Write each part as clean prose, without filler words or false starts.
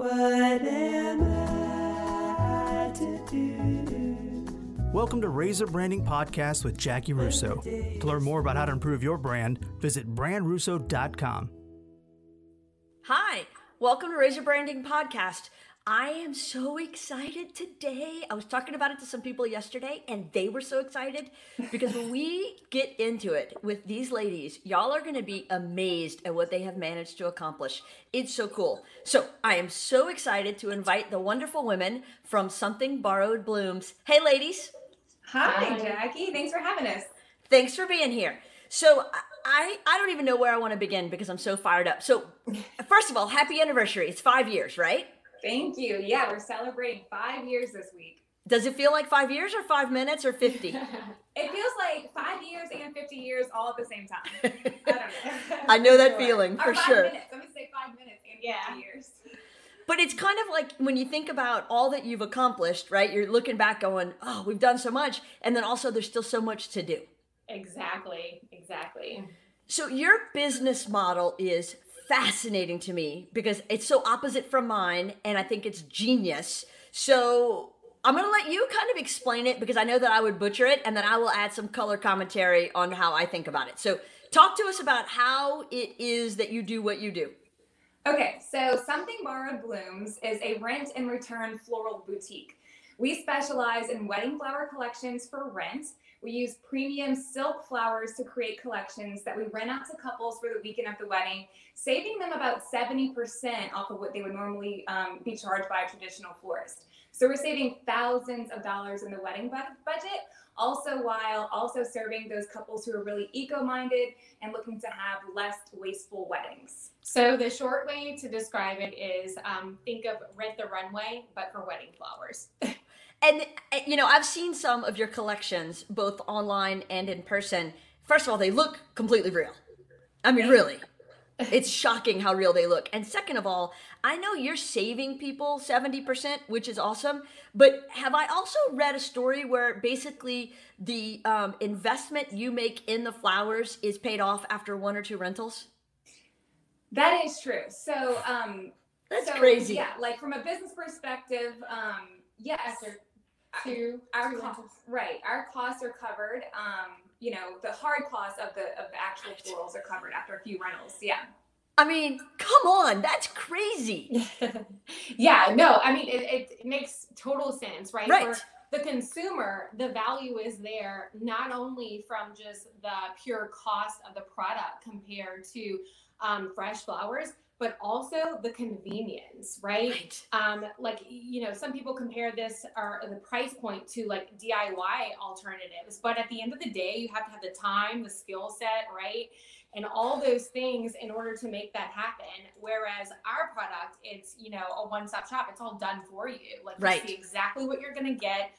What am I to do? Welcome to Razor Branding Podcast with Jackie Russo. To learn more about how to improve your brand, visit brandrusso.com. Hi, welcome to Razor Branding Podcast. I am so excited today. I was talking about it to some people yesterday, and they were so excited because when we get into it with these ladies, y'all are going to be amazed at what they have managed to accomplish. It's so cool. So I am so excited to invite the wonderful women from Something Borrowed Blooms. Hey, ladies. Hi, Jackie. Thanks for having us. Thanks for being here. So I don't even know where I want to begin because I'm so fired up. So first of all, happy anniversary. It's 5 years, right? Thank you. Yeah, we're celebrating 5 years this week. Does it feel like 5 years or 5 minutes or 50? It feels like 5 years and 50 years all at the same time. I don't know. I know that feeling for sure. I'm going to say 5 minutes and 50 years. But it's kind of like when you think about all that you've accomplished, right? You're looking back going, oh, we've done so much. And then also there's still so much to do. Exactly. Exactly. So your business model is fascinating to me because it's so opposite from mine, and I think it's genius. So I'm going to let you kind of explain it because I know that I would butcher it, and then I will add some color commentary on how I think about it. So talk to us about how it is that you do what you do. Okay, so Something Borrowed Blooms is a rent and return floral boutique. We specialize in wedding flower collections for rent. We use premium silk flowers to create collections that we rent out to couples for the weekend of the wedding, saving them about 70% off of what they would normally be charged by a traditional florist. So we're saving thousands of dollars in the wedding budget, while also serving those couples who are really eco-minded and looking to have less wasteful weddings. So the short way to describe it is think of Rent the Runway, but for wedding flowers. And, you know, I've seen some of your collections, both online and in person. First of all, they look completely real. I mean, really, it's shocking how real they look. And second of all, I know you're saving people 70%, which is awesome. But have I also read a story where basically the investment you make in the flowers is paid off after 1 or 2 rentals? That is true. So that's crazy. Yeah, like from a business perspective, yes. Our costs, right. Our costs are covered. You know, the hard costs of the actual florals are covered after a few rentals. Yeah. I mean, come on, that's crazy. Yeah. No, I mean, it makes total sense, right? Right. For the consumer, the value is there not only from just the pure cost of the product compared to fresh flowers, but also the convenience, right? Like, you know, some people compare this or the price point to like DIY alternatives, but at the end of the day, you have to have the time, the skill set, right? And all those things in order to make that happen. Whereas our product, it's, you know, a one-stop shop. It's all done for you. Like right. You see exactly what you're gonna get,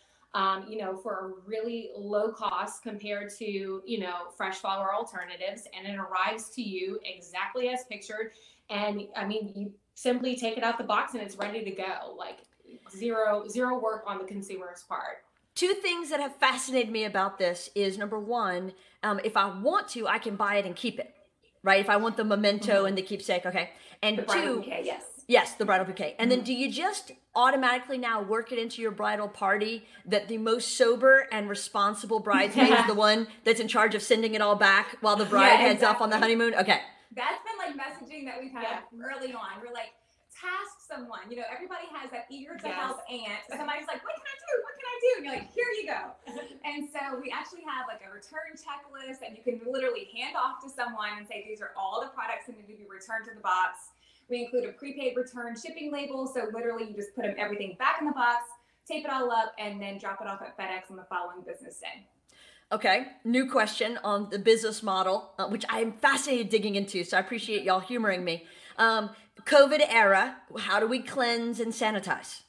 you know, for a really low cost compared to, you know, fresh flower alternatives. And it arrives to you exactly as pictured. And I mean, you simply take it out the box and it's ready to go. Like zero work on the consumer's part. Two things that have fascinated me about this is number one, if I want to, I can buy it and keep it, right? If I want the memento and the keepsake, okay. And the bridal bouquet, yes, the bridal bouquet. And then do you just automatically now work it into your bridal party that the most sober and responsible bridesmaid is the one that's in charge of sending it all back while the bride heads off on the honeymoon? Okay. That's been like messaging that we've had early on. We're like, task someone. You know, everybody has that eager to help aunt. Somebody's like, what can I do? What can I do? And you're like, here you go. And so we actually have like a return checklist that you can literally hand off to someone and say, these are all the products that need to be returned to the box. We include a prepaid return shipping label. So literally you just put everything back in the box, tape it all up, and then drop it off at FedEx on the following business day. Okay, new question on the business model, which I am fascinated digging into, so I appreciate y'all humoring me. COVID era, how do we cleanse and sanitize?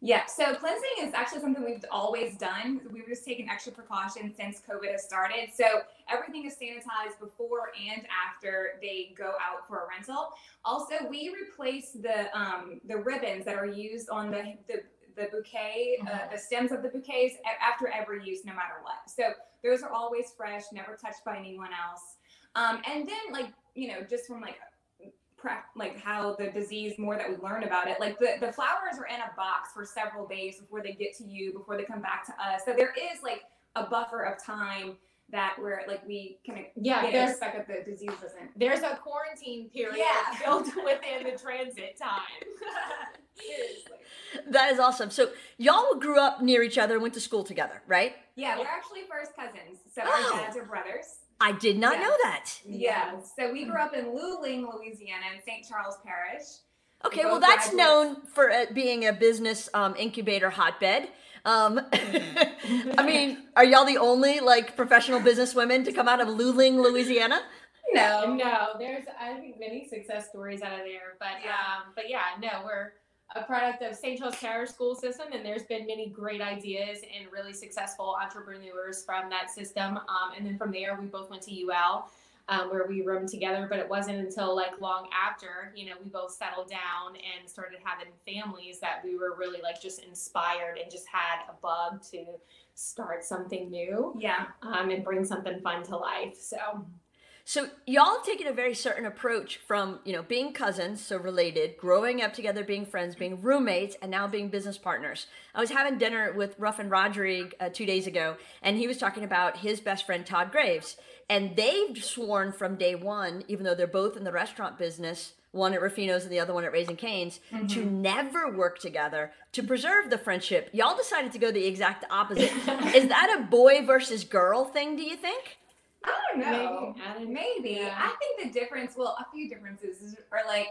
Yeah, so cleansing is actually something we've always done. We've just taken extra precautions since COVID has started. So everything is sanitized before and after they go out for a rental. Also, we replace the ribbons that are used on the bouquet, the stems of the bouquets after every use, no matter what. So those are always fresh, never touched by anyone else. And then like, you know, just from like how the disease, more that we learn about it, like the flowers are in a box for several days before they get to you, before they come back to us. So there is like a buffer of time that we're like, we can get respect that the disease doesn't. There's a quarantine period built within the transit time. Seriously. That is awesome. So y'all grew up near each other and went to school together, right? Yeah, we're actually first cousins. So our dads are brothers. I did not know that. Yeah. So we grew up in Luling, Louisiana, in St. Charles Parish. Okay, well, that's known for being a business incubator hotbed. I mean, are y'all the only like professional business women to come out of Luling, Louisiana? No. There's, I think, many success stories out of there. But yeah, no, we're a product of St. Charles Charter School System, and there's been many great ideas and really successful entrepreneurs from that system. And then from there, we both went to UL, where we roomed together, but it wasn't until like long after, you know, we both settled down and started having families that we were really like just inspired and just had a bug to start something new. Yeah. And bring something fun to life. So y'all have taken a very certain approach from, you know, being cousins, so related, growing up together, being friends, being roommates, and now being business partners. I was having dinner with Ruff and Rodriguez 2 days ago, and he was talking about his best friend, Todd Graves. And they've sworn from day one, even though they're both in the restaurant business, one at Ruffino's and the other one at Raising Cane's, to never work together, to preserve the friendship. Y'all decided to go the exact opposite. Is that a boy versus girl thing, do you think? I don't know. Maybe. Yeah. I think the difference, well, a few differences are like,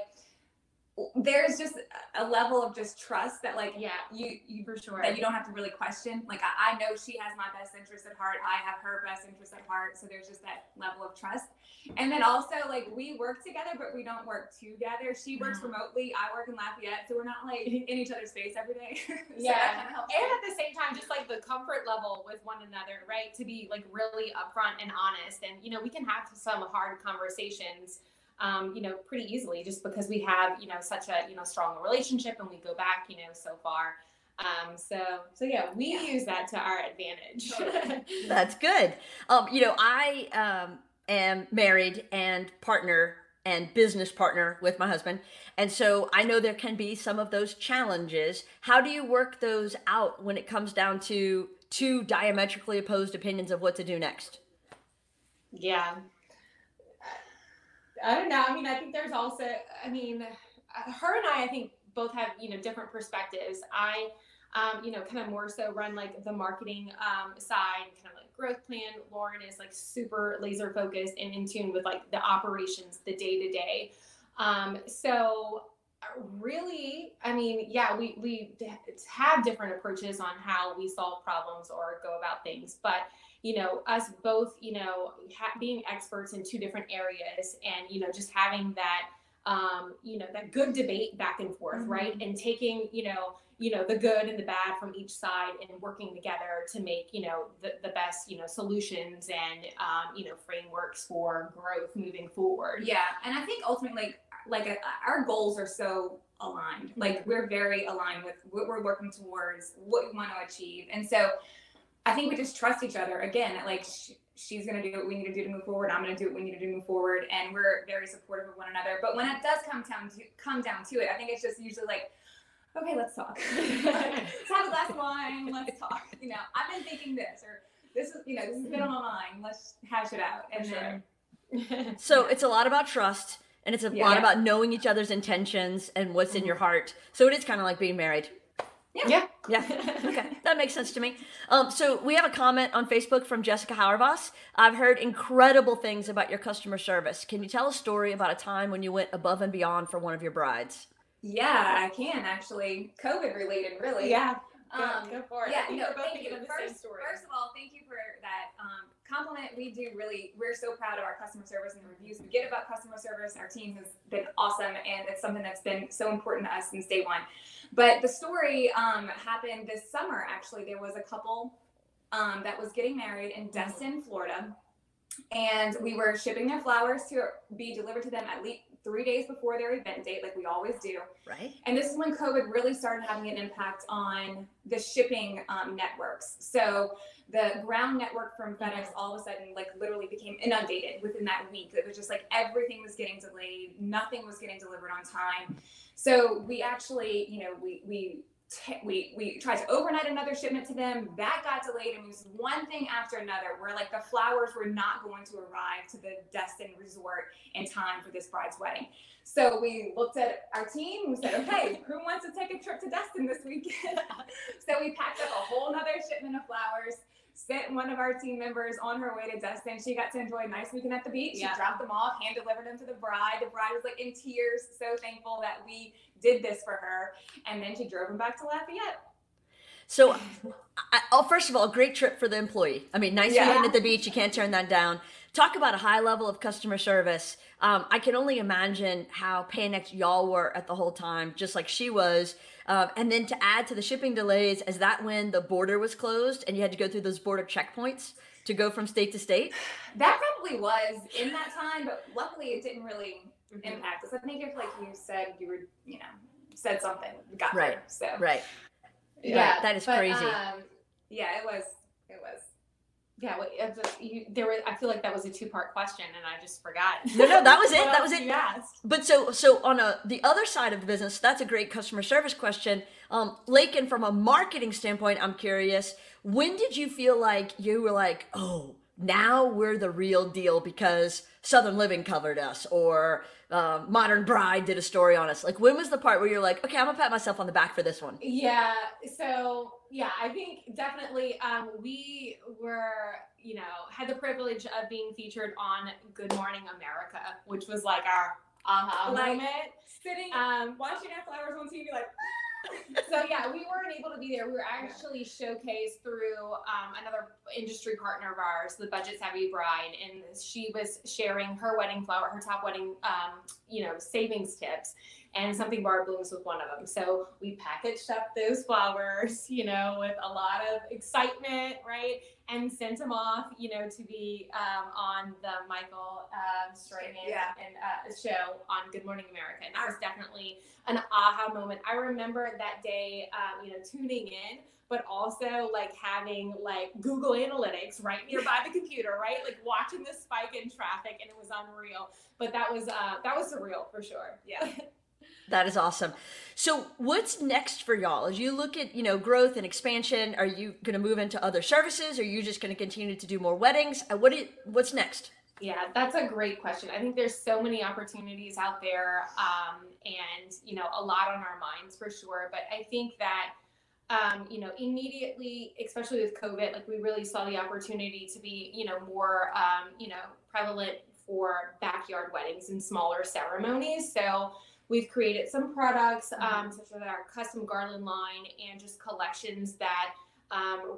there's just a level of just trust that like, you for sure, that you don't have to really question. Like, I know she has my best interest at heart. I have her best interest at heart. So there's just that level of trust. And then also like we work together, but we don't work together. She works remotely. I work in Lafayette. So we're not like in each other's face every day. So that kind of helps. And at the same time, just like the comfort level with one another, right? To be like really upfront and honest. And, you know, we can have some hard conversations you know, pretty easily just because we have, you know, such a, you know, strong relationship and we go back, you know, so far. So yeah, we use that to our advantage. Totally. That's good. You know, I, am married and partner and business partner with my husband. And so I know there can be some of those challenges. How do you work those out when it comes down to two diametrically opposed opinions of what to do next? Yeah. I don't know. I mean, I think there's also, I mean, her and I think both have, you know, different perspectives. I, you know, kind of more so run like the marketing side, kind of like growth plan. Lauren is like super laser focused and in tune with like the operations, the day to day. So really, I mean, yeah, we have different approaches on how we solve problems or go about things, but you know, us both, you know, being experts in two different areas and, you know, just having that, you know, that good debate back and forth, right? And taking, you know, the good and the bad from each side and working together to make, you know, the best, you know, solutions and, you know, frameworks for growth moving forward. Yeah. And I think ultimately, like our goals are so aligned, like we're very aligned with what we're working towards, what we want to achieve. And so I think we just trust each other again, like she's going to do what we need to do to move forward. I'm going to do what we need to do to move forward. And we're very supportive of one another. But when it does come down to it, I think it's just usually like, okay, let's talk. Let's have a glass of wine. Let's talk. You know, I've been thinking this, or this is, you know, this has been on my mind. Let's hash it out. And then, so it's a lot about trust and it's a lot about knowing each other's intentions and what's in your heart. So it is kind of like being married. Yeah. Okay. That makes sense to me. So we have a comment on Facebook from Jessica Hauervas. I've heard incredible things about your customer service. Can you tell a story about a time when you went above and beyond for one of your brides? Yeah, I can actually. COVID related, really. Yeah. Go for it. Yeah, no, thank you. First of all, thank you for that compliment. We're so proud of our customer service and the reviews we get about customer service. Our team has been awesome, and it's something that's been so important to us since day one. But the story happened this summer, actually. There was a couple that was getting married in Destin, Florida, and we were shipping their flowers to be delivered to them at least 3 days before their event date, like we always do. Right. And this is when COVID really started having an impact on the shipping networks. So the ground network from FedEx all of a sudden, like, literally became inundated within that week. It was just like everything was getting delayed. Nothing was getting delivered on time. So we actually, you know, we tried to overnight another shipment to them. That got delayed. And it was one thing after another where, like, the flowers were not going to arrive to the Destin resort in time for this bride's wedding. So we looked at our team. We said, okay, who wants to take a trip to Destin this weekend? So we packed up a whole nother shipment of flowers, sent one of our team members on her way to Destin. She got to enjoy a nice weekend at the beach. Yeah. She dropped them off, hand delivered them to the bride. The bride was, like, in tears, so thankful that we did this for her. And then she drove them back to Lafayette. So, first of all, great trip for the employee. I mean, nice weekend at the beach. You can't turn that down. Talk about a high level of customer service. I can only imagine how panicked y'all were at the whole time, just like she was. And then to add to the shipping delays, is that when the border was closed and you had to go through those border checkpoints to go from state to state? That probably was in that time, but luckily it didn't really impact us. I think if, like you said, you were, you know, said something, got right there, so. Right. Yeah, that is crazy. Yeah, it was. Yeah, I feel like that was a two-part question, and I just forgot. No, that was it. That was it. Yes. But so on the other side of the business, that's a great customer service question. Lakin, from a marketing standpoint, I'm curious. When did you feel like you were like, oh, now we're the real deal because Southern Living covered us, or Modern Bride did a story on us? Like, when was the part where you're like, okay, I'm gonna pat myself on the back for this one? Yeah. So. Yeah, I think definitely we were, you know, had the privilege of being featured on Good Morning America, which was like our moment. Sitting, watching our flowers on TV, like, so yeah, we weren't able to be there. We were actually showcased through another industry partner of ours, the Budget Savvy Bride, and she was sharing her wedding flower, her top wedding, you know, savings tips, and Something Borrowed Blooms with one of them. So we packaged up those flowers, you know, with a lot of excitement, right, and sent them off, you know, to be on the Michael Strahan and show on Good Morning America. And that was definitely an aha moment. I remember that day, you know, tuning in, but also like having like Google Analytics right nearby the computer, right? Like watching the spike in traffic, and it was unreal. But that was surreal for sure. Yeah. That is awesome. So what's next for y'all? As you look at, you know, growth and expansion, are you going to move into other services? Are you just going to continue to do more weddings? What's next? Yeah, that's a great question. I think there's so many opportunities out there, and, you know, a lot on our minds for sure. But I think that, you know, immediately, especially with COVID, like we really saw the opportunity to be, you know, more, you know, prevalent for backyard weddings and smaller ceremonies. So we've created some products, such as our custom garland line and just collections that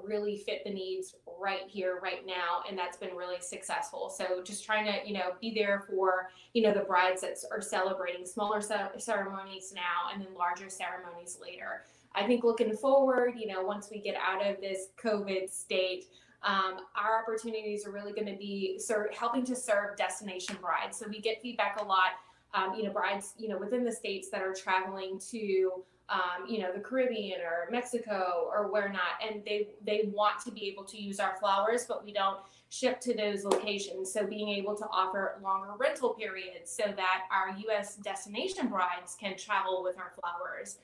really fit the needs right here, right now. And that's been really successful. So just trying to, you know, be there for, you know, the brides that are celebrating smaller ceremonies now and then larger ceremonies later. I think looking forward, you know, once we get out of this COVID state, our opportunities are really going to be helping to serve destination brides. So we get feedback a lot. You know, brides, you know, within the states that are traveling to, you know, the Caribbean or Mexico or where not, and they want to be able to use our flowers, but we don't ship to those locations. So being able to offer longer rental periods so that our U.S. destination brides can travel with our flowers.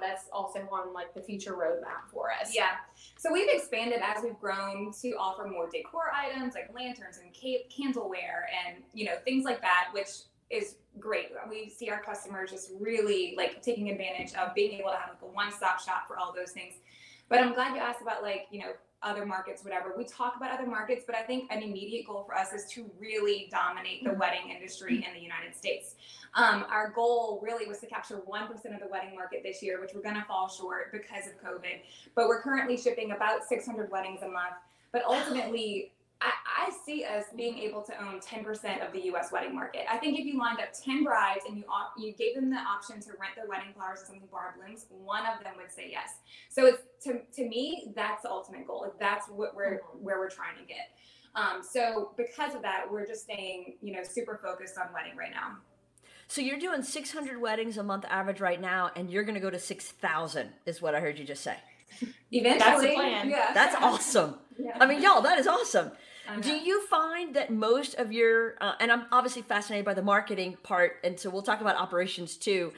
That's also on like the future roadmap for us. Yeah. So we've expanded as we've grown to offer more decor items like lanterns and candleware and, you know, things like that, which is great. We see our customers just really like taking advantage of being able to have like a one-stop shop for all those things. But I'm glad you asked about like, you know, other markets, whatever. We talk about other markets, but I think an immediate goal for us is to really dominate the wedding industry in the United States. Our goal really was to capture 1% of the wedding market this year, which we're going to fall short because of COVID, but we're currently shipping about 600 weddings a month. But ultimately, I see us being able to own 10% of the U.S. wedding market. I think if you lined up 10 brides and you gave them the option to rent their wedding flowers to Something Borrowed Blooms, one of them would say yes. So it's, to me, that's the ultimate goal. Like that's what where we're trying to get. So because of that, we're just staying, you know, super focused on wedding right now. So you're doing 600 weddings a month average right now, and you're going to go to 6,000 is what I heard you just say. Eventually. That's the plan. Yeah. That's awesome. Yeah. I mean, y'all, that is awesome. Do you find that most of your, and I'm obviously fascinated by the marketing part, and so we'll talk about operations too.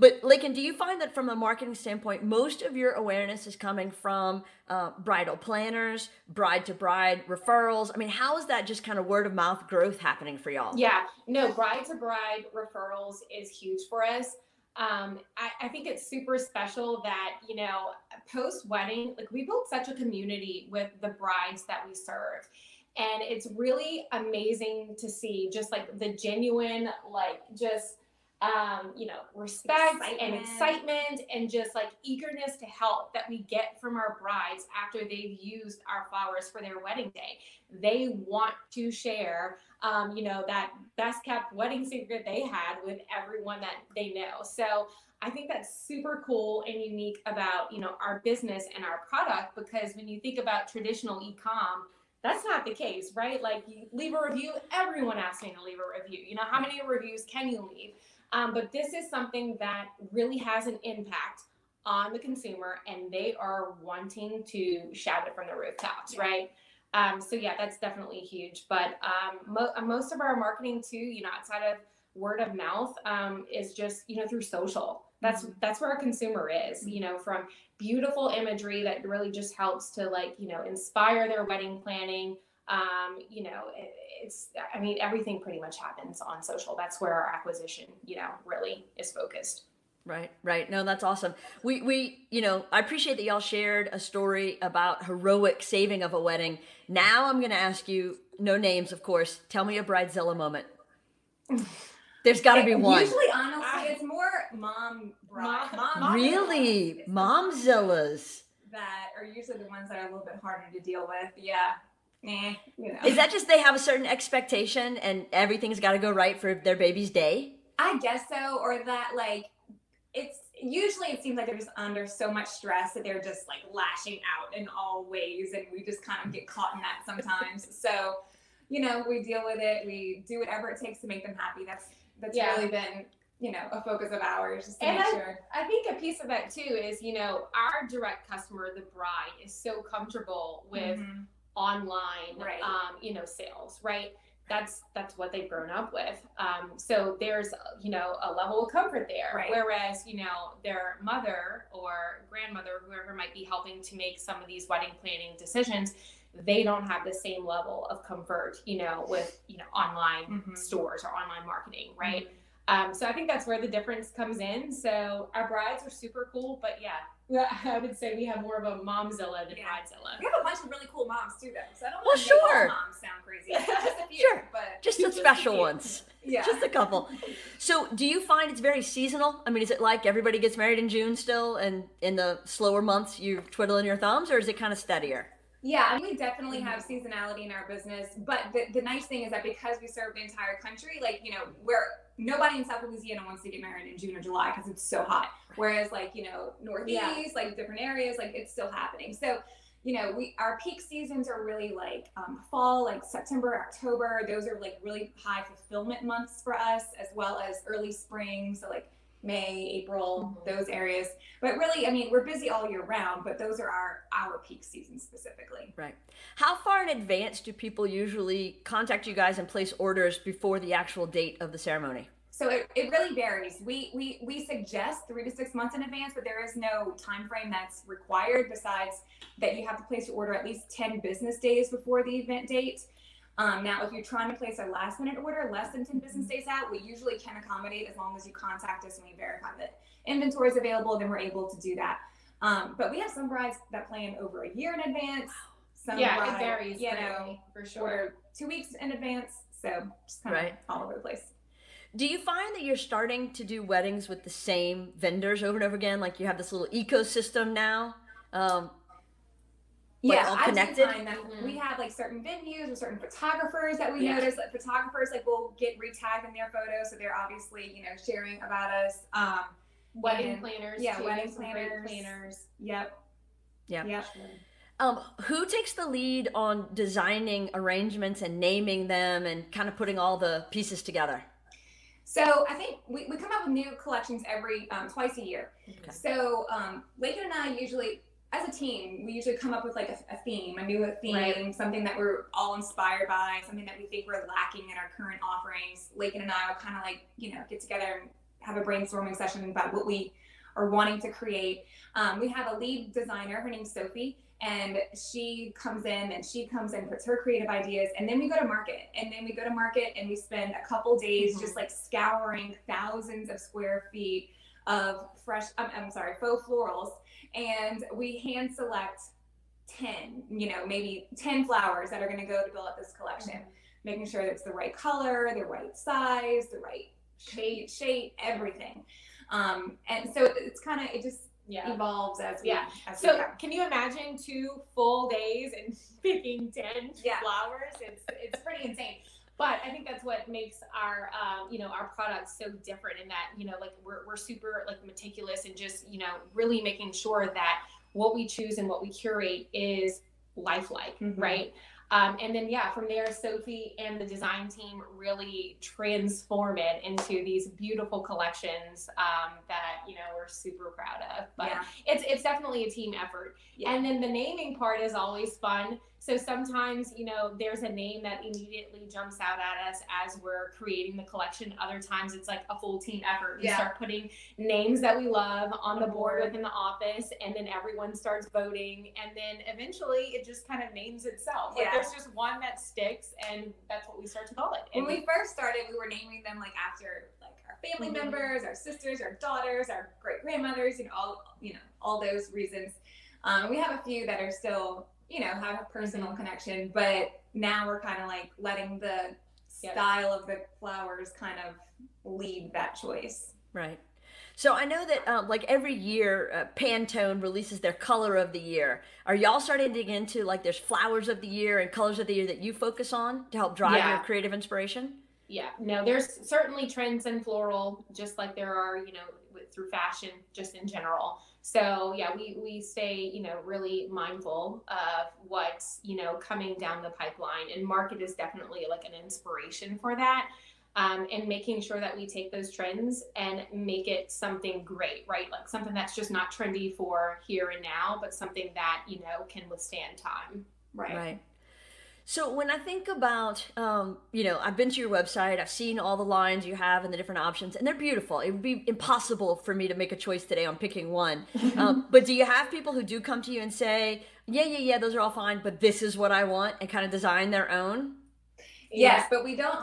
But Lakin, do you find that from a marketing standpoint, most of your awareness is coming from bridal planners, bride to bride referrals? I mean, how is that just kind of word of mouth growth happening for y'all? Yeah, no, bride to bride referrals is huge for us. I think it's super special that, you know, post wedding, like we built such a community with the brides that we serve. And it's really amazing to see just like the genuine, like just, you know, respect and excitement and just like eagerness to help that we get from our brides after they've used our flowers for their wedding day. They want to share, you know, that best kept wedding secret they had with everyone that they know. So I think that's super cool and unique about, you know, our business and our product, because when you think about traditional e-com, that's not the case, right? Like you leave a review, everyone asks me to leave a review. You know, how many reviews can you leave? But this is something that really has an impact on the consumer, and they are wanting to shout it from the rooftops, yeah. Right? So yeah, that's definitely huge. But most of our marketing too, you know, outside of word of mouth, is just, you know, through social. That's where our consumer is, you know, from beautiful imagery that really just helps to like, you know, inspire their wedding planning. You know, it's, I mean, everything pretty much happens on social. That's where our acquisition, you know, really is focused. Right. Right. No, that's awesome. We, you know, I appreciate that y'all shared a story about heroic saving of a wedding. Now I'm going to ask you, no names, of course. Tell me a Bridezilla moment. There's got to be one. Usually, honestly, it's more mom. Really? Momzillas. That are usually the ones that are a little bit harder to deal with. Yeah. You know. Is that just they have a certain expectation and everything's got to go right for their baby's day? I guess so. Or that like, it's usually it seems like they're just under so much stress that they're just like lashing out in all ways. And we just kind of get caught in that sometimes. So, you know, we deal with it. We do whatever it takes to make them happy. That's yeah. Really been, you know, a focus of ours. Just to and make sure. I think a piece of that too is, you know, our direct customer, the bride, is so comfortable with online, right. You know, sales, right? That's what they've grown up with. So there's, you know, a level of comfort there. Right. Whereas, you know, their mother or grandmother, whoever might be helping to make some of these wedding planning decisions, they don't have the same level of comfort, you know, with, you know, online stores or online marketing, right? So I think that's where the difference comes in. So our brides are super cool, but yeah, I would say we have more of a momzilla than bridezilla. We have a bunch of really cool moms too, though. So I don't know if all moms sound crazy. Just a few, but just the special ones. Yeah, just a couple. So do you find it's very seasonal? I mean, is it like everybody gets married in June still, and in the slower months you're twiddling your thumbs, or is it kind of steadier? Yeah, we definitely have seasonality in our business, but the nice thing is that because we serve the entire country, like, you know, nobody in South Louisiana wants to get married in June or July because it's so hot. Whereas, like, you know, Northeast, like different areas, like it's still happening. So, you know, our peak seasons are really like fall, like September, October. Those are like really high fulfillment months for us, as well as early spring. So like May, April, those areas. But really, I mean, we're busy all year round, but those are our peak season specifically. Right. How far in advance do people usually contact you guys and place orders before the actual date of the ceremony? So it really varies. We suggest 3 to 6 months in advance, but there is no time frame that's required besides that you have to place your order at least 10 business days before the event date. Now, if you're trying to place a last minute order less than 10 business days out, we usually can accommodate as long as you contact us and we verify that inventory is available, then we're able to do that. But we have some brides that plan over a year in advance. Some brides, it varies, you know, for sure. 2 weeks in advance. So just kind of all over the place. Do you find that you're starting to do weddings with the same vendors over and over again? Like you have this little ecosystem now? Yeah, I do find that we have like certain venues or certain photographers that we notice that photographers like will get re-tagged in their photos. So they're obviously, you know, sharing about us. Wedding planners. Yeah, wedding planners. Yep. Who takes the lead on designing arrangements and naming them and kind of putting all the pieces together? So I think we come up with new collections every twice a year. Okay. So Lakin and I usually, as a team, we usually come up with like a new theme, right. Something that we're all inspired by, something that we think we're lacking in our current offerings. Lakin and I will kind of like, you know, get together and have a brainstorming session about what we are wanting to create. We have a lead designer, her name's Sophie, and she comes in, puts her creative ideas, and then we go to market. And then we go to market and we spend a couple days just like scouring thousands of square feet of faux florals. And we hand select 10, you know, maybe 10 flowers that are going to go to build up this collection, making sure that it's the right color, the right size, the right shape, everything. And so it's kind of, it just evolves as we go. Can you imagine 2 full days and picking 10 flowers? It's pretty insane. But I think that's what makes our, you know, our products so different in that, you know, like we're super like meticulous and just, you know, really making sure that what we choose and what we curate is lifelike, right? And then, from there, Sophie and the design team really transform it into these beautiful collections that, you know, we're super proud of. But it's definitely a team effort. Yeah. And then the naming part is always fun. So sometimes, you know, there's a name that immediately jumps out at us as we're creating the collection. Other times it's like a full team effort. We start putting names that we love on the board within the office, and then everyone starts voting. And then eventually it just kind of names itself. Like there's just one that sticks, and that's what we start to call it. And when we first started, we were naming them like after like our family members, our sisters, our daughters, our great grandmothers, and all those reasons. We have a few that are still, you know, have a personal connection, but now we're kind of like letting the style of the flowers kind of lead that choice. Right. So I know that like every year, Pantone releases their color of the year. Are y'all starting to dig into like there's flowers of the year and colors of the year that you focus on to help drive your creative inspiration? Yeah, no, there's certainly trends in floral, just like there are, you know, through fashion, just in general. So yeah, we stay, you know, really mindful of what's, you know, coming down the pipeline, and market is definitely like an inspiration for that. And making sure that we take those trends and make it something great, right? Like something that's just not trendy for here and now, but something that, you know, can withstand time. Right. Right. So when I think about, you know, I've been to your website, I've seen all the lines you have and the different options, and they're beautiful. It would be impossible for me to make a choice today on picking one. But do you have people who do come to you and say, yeah, those are all fine, but this is what I want, and kind of design their own? Yes, but we don't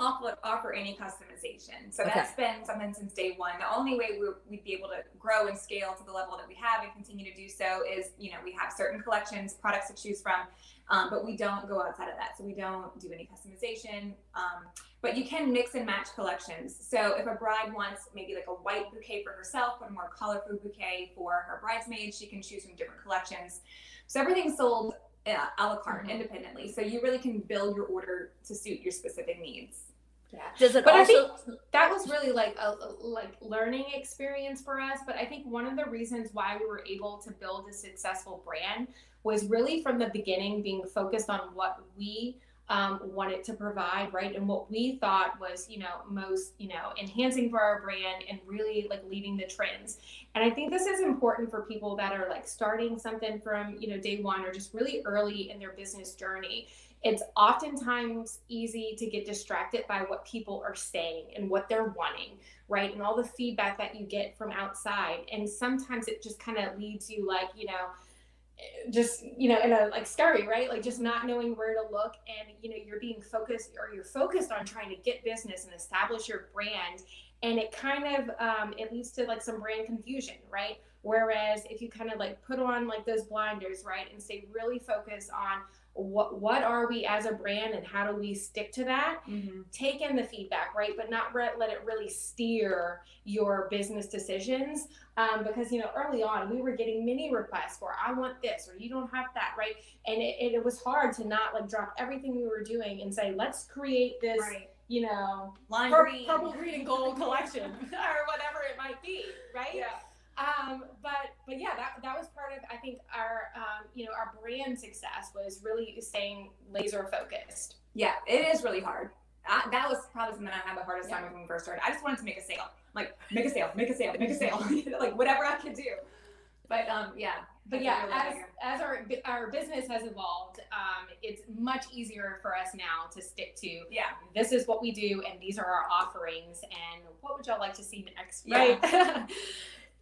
offer any customization. So that's been something since day one. The only way we'd be able to grow and scale to the level that we have and continue to do so is, you know, we have certain collections, products to choose from, but we don't go outside of that. So we don't do any customization, but you can mix and match collections. So if a bride wants maybe like a white bouquet for herself, but a more colorful bouquet for her bridesmaids, she can choose from different collections. So everything's sold a la carte, independently. So you really can build your order to suit your specific needs. Yeah. I think that was really like a learning experience for us. But I think one of the reasons why we were able to build a successful brand was really from the beginning being focused on what we wanted to provide, right? And what we thought was, you know, most, you know, enhancing for our brand and really like leading the trends. And I think this is important for people that are like starting something from, you know, day one or just really early in their business journey. It's oftentimes easy to get distracted by what people are saying and what they're wanting, right? And all the feedback that you get from outside. And sometimes it just kind of leads you like, you know, in a like scurry, right? Like just not knowing where to look, and you know, you're being focused, or you're focused on trying to get business and establish your brand, and it kind of it leads to like some brand confusion, right? Whereas if you kind of like put on like those blinders, right, and stay really focused on what are we as a brand and how do we stick to that, take in the feedback, right, but not let it really steer your business decisions, because, you know, early on we were getting many requests for I want this or you don't have that, right? And it was hard to not like drop everything we were doing and say let's create this you know, purple, green, and gold collection or whatever it might be, right? But yeah, that was part of, I think, our, you know, our brand success was really staying laser focused. Yeah, it is really hard. That was probably something I had the hardest time with when we first started. I just wanted to make a sale, like make a sale, like whatever I could do. But as our business has evolved, it's much easier for us now to stick to this is what we do and these are our offerings and what would y'all like to see next? Right.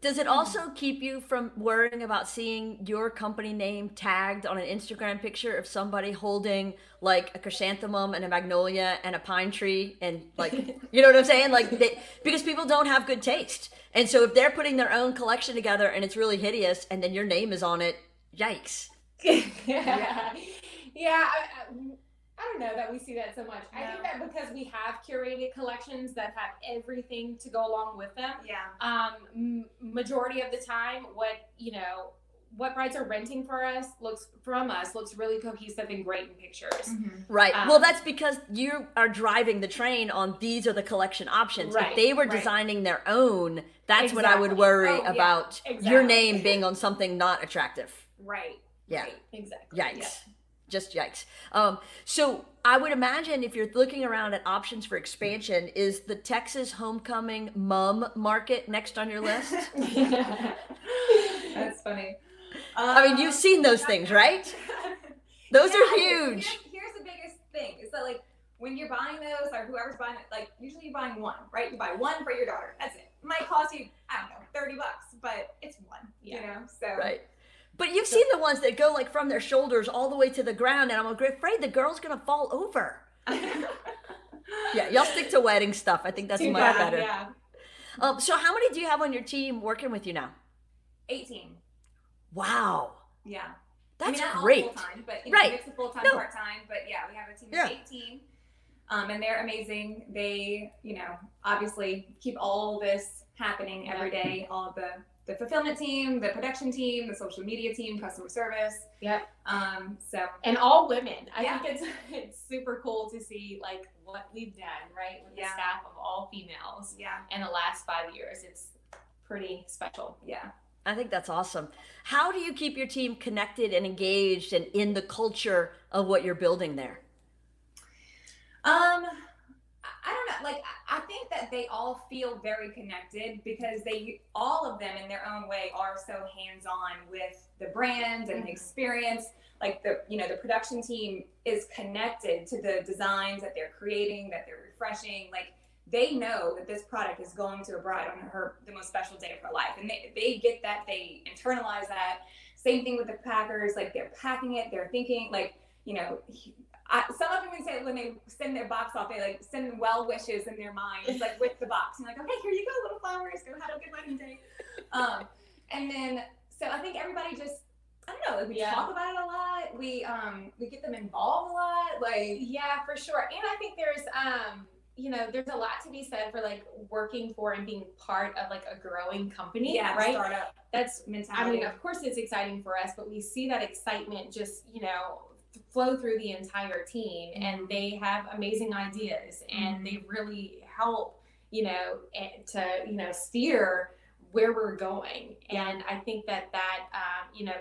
Does it also keep you from worrying about seeing your company name tagged on an Instagram picture of somebody holding like a chrysanthemum and a magnolia and a pine tree and like, you know what I'm saying? Like because people don't have good taste. And so if they're putting their own collection together and it's really hideous and then your name is on it, yikes. I don't know that we see that so much. No. I think that because we have curated collections that have everything to go along with them. Yeah. Majority of the time, what brides are renting from us looks really cohesive and great in pictures. Mm-hmm. Right. Well, that's because you are driving the train on these are the collection options. Right, if they were designing their own, that's what I would worry about your name being on something not attractive. Right. Yeah. Right. Exactly. Yikes. Yeah. Just yikes. So I would imagine if you're looking around at options for expansion, is the Texas homecoming mom market next on your list? That's funny. I mean, you've seen those things, right? Those are huge. Here's the biggest thing is that like when you're buying those or whoever's buying it, like usually you're buying one, right? You buy one for your daughter. That's it. It might cost you, I don't know, $30, but it's one, you know, so. Right. But you've seen the ones that go like from their shoulders all the way to the ground, and I'm afraid the girl's gonna fall over. Yeah, y'all stick to wedding stuff. I think that's much better. Yeah. So how many do you have on your team working with you now? 18. Wow. Yeah. That's great. Not all full-time, but it's a full-time, part-time. But yeah, we have a team of 18, and they're amazing. They, obviously keep all this happening every day. All of the fulfillment team, the production team, the social media team, customer service. Yep. And all women. I think it's super cool to see like what we've done, right? With the staff of all females. Yeah. In the last 5 years, it's pretty special. Yeah. I think that's awesome. How do you keep your team connected and engaged and in the culture of what you're building there? I don't know. Like, I think that they all feel very connected because all of them in their own way are so hands-on with the brand and the experience. Like the production team is connected to the designs that they're creating, that they're refreshing. Like they know that this product is going to a bride on the most special day of her life. And they get that, they internalize that. Same thing with the packers. Like they're packing it, they're thinking like, some of them would say when they send their box off, they like send well wishes in their minds, like with the box. And like, okay, here you go, little flowers. Go have a good wedding day. And then, so I think everybody just, I don't know, like we talk about it a lot. We get them involved a lot. Like, yeah, for sure. And I think there's, there's a lot to be said for like working for and being part of like a growing company, right? Startup. That's mentality. I mean, of course it's exciting for us, but we see that excitement just, flow through the entire team, and they have amazing ideas, and they really help, to, steer where we're going. And I think that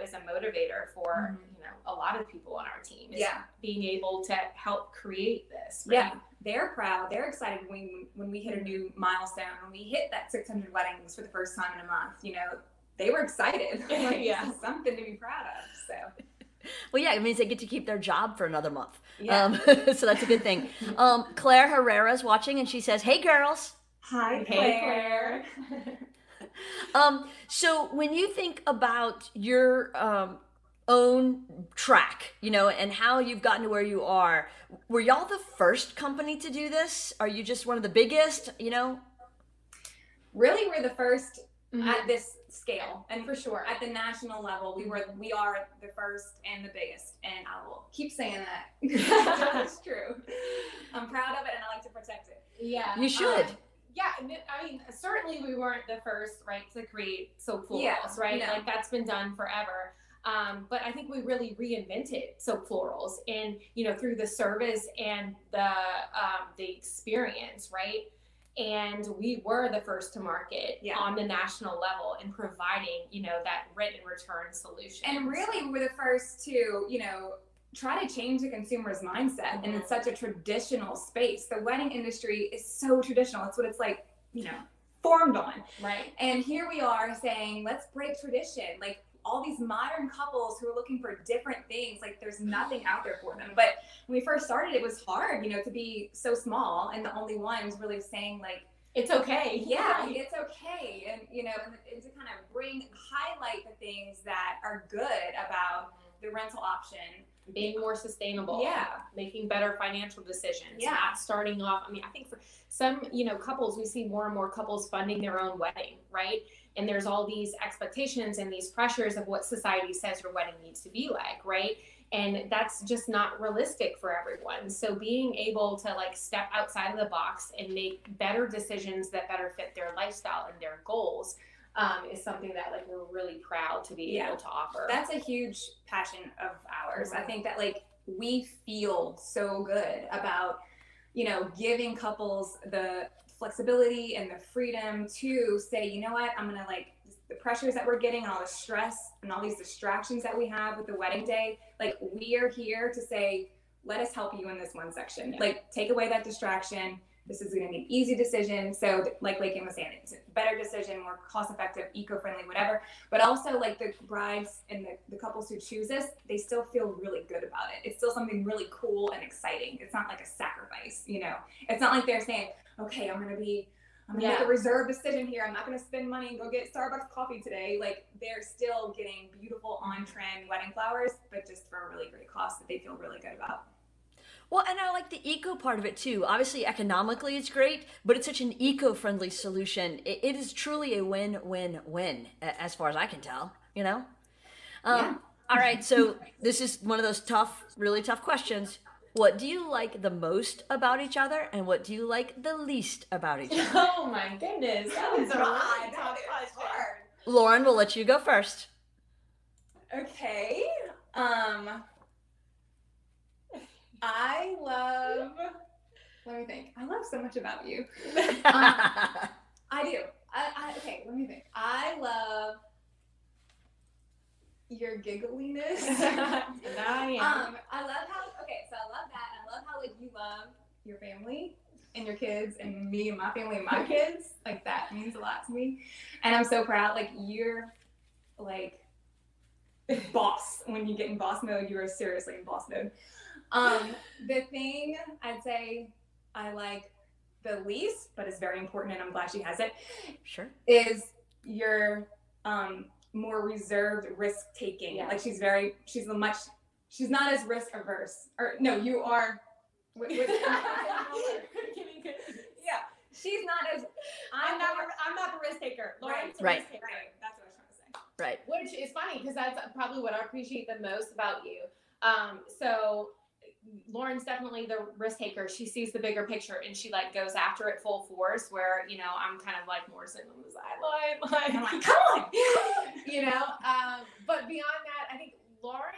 is a motivator for, a lot of people on our team is being able to help create this. Right? Yeah. They're proud. They're excited when we hit a new milestone, when we hit that 600 weddings for the first time in a month, they were excited. Like, this is something to be proud of. So. Well, yeah, it means they get to keep their job for another month. Yeah. So that's a good thing. Claire Herrera's watching, and she says, "Hey, girls." Hi, Claire. Hey, Claire. So when you think about your own track, and how you've gotten to where you are, were y'all the first company to do this? Are you just one of the biggest, Really, we're the first at this scale, and for sure at the national level we are the first and the biggest, and I will keep saying that. That's true. I'm proud of it, and I like to protect it. You should. I mean, certainly we weren't the first, right, to create Soap Florals, right? Like that's been done forever, but I think we really reinvented Soap Florals, and through the service and the experience, right? And we were the first to market on the national level in providing, that rent and return solution. And really, we're the first to, try to change the consumer's mindset. And it's such a traditional space. The wedding industry is so traditional. It's what it's like, you know, formed on. Right. And here we are saying, let's break tradition. Like all these modern couples who are looking for different things, like there's nothing out there for them. But when we first started, it was hard, you know, to be so small. And the only one was really saying like, it's okay. Yeah, right. It's okay. And, you know, and to kind of highlight the things that are good about the rental option. Being more sustainable. Yeah. Making better financial decisions. Yeah. Not starting off. I mean, I think for some, you know, couples, we see more and more couples funding their own wedding, right? And there's all these expectations and these pressures of what society says your wedding needs to be like, right? And that's just not realistic for everyone. So being able to like step outside of the box and make better decisions that better fit their lifestyle and their goals is something that like we're really proud to be able to offer. That's a huge passion of ours. Mm-hmm. I think that like we feel so good about, you know, giving couples the flexibility and the freedom to say, you know what, I'm gonna like the pressures that we're getting and all the stress and all these distractions that we have with the wedding day, like we are here to say, let us help you in this one section. Yeah. Like take away that distraction. This is going to be an easy decision. So like Lakin was saying, it's a better decision, more cost-effective, eco-friendly, whatever. But also like the brides and the couples who choose us, they still feel really good about it. It's still something really cool and exciting. It's not like a sacrifice, you know? It's not like they're saying, okay, I'm going to make a reserve decision here. I'm not going to spend money and go get Starbucks coffee today. Like they're still getting beautiful on-trend wedding flowers, but just for a really great cost that they feel really good about. Well, and I like the eco part of it too. Obviously, economically, it's great, but it's such an eco-friendly solution. It is truly a win-win-win, as far as I can tell, you know? All right, so this is one of those tough, really tough questions. What do you like the most about each other, and what do you like the least about each other? Oh, my goodness. That was a really tough question. Lauren, we'll let you go first. Okay. I love, let me think. I love so much about you. I do. Okay, let me think. I love your giggliness. I love how, okay, so I love that. And I love how like you love your family and your kids and me and my family and my kids. Like that means a lot to me. And I'm so proud. Like you're like boss. When you get in boss mode, you are seriously in boss mode. The thing I'd say I like the least, but it's very important and I'm glad she has it. Sure. Is your, more reserved risk taking. Yeah. Like she's not as risk averse or no, you are. Yeah. She's not as, I'm not the risk taker. Lauren's the risk taker. Right. That's what I was trying to say. Right. Which is funny because that's probably what I appreciate the most about you. So Lauren's definitely the risk taker. She sees the bigger picture and she like goes after it full force where, you know, I'm kind of like more sitting on the sideline, like, I'm like, come on, you know? But beyond that, I think Lauren,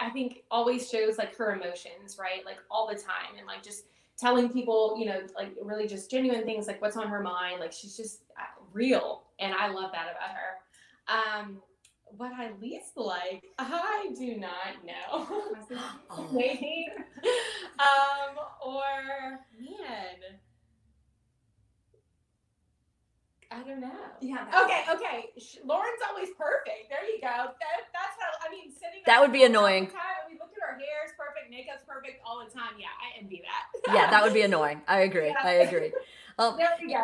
I think always shows like her emotions, right? Like all the time and like just telling people, you know, like really just genuine things, like what's on her mind. Like she's just real. And I love that about her. What I least like, I do not know. Maybe. I don't know. Yeah. Okay. Lauren's always perfect. There you go. That's how, I mean, sitting. That would be annoying. Time, we look at our hair's perfect, makeup's perfect all the time. Yeah, I envy that. Yeah, that would be annoying. I agree. Yeah. I agree. There we go.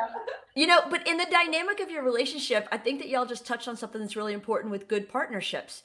You know, but in the dynamic of your relationship, I think that y'all just touched on something that's really important with good partnerships.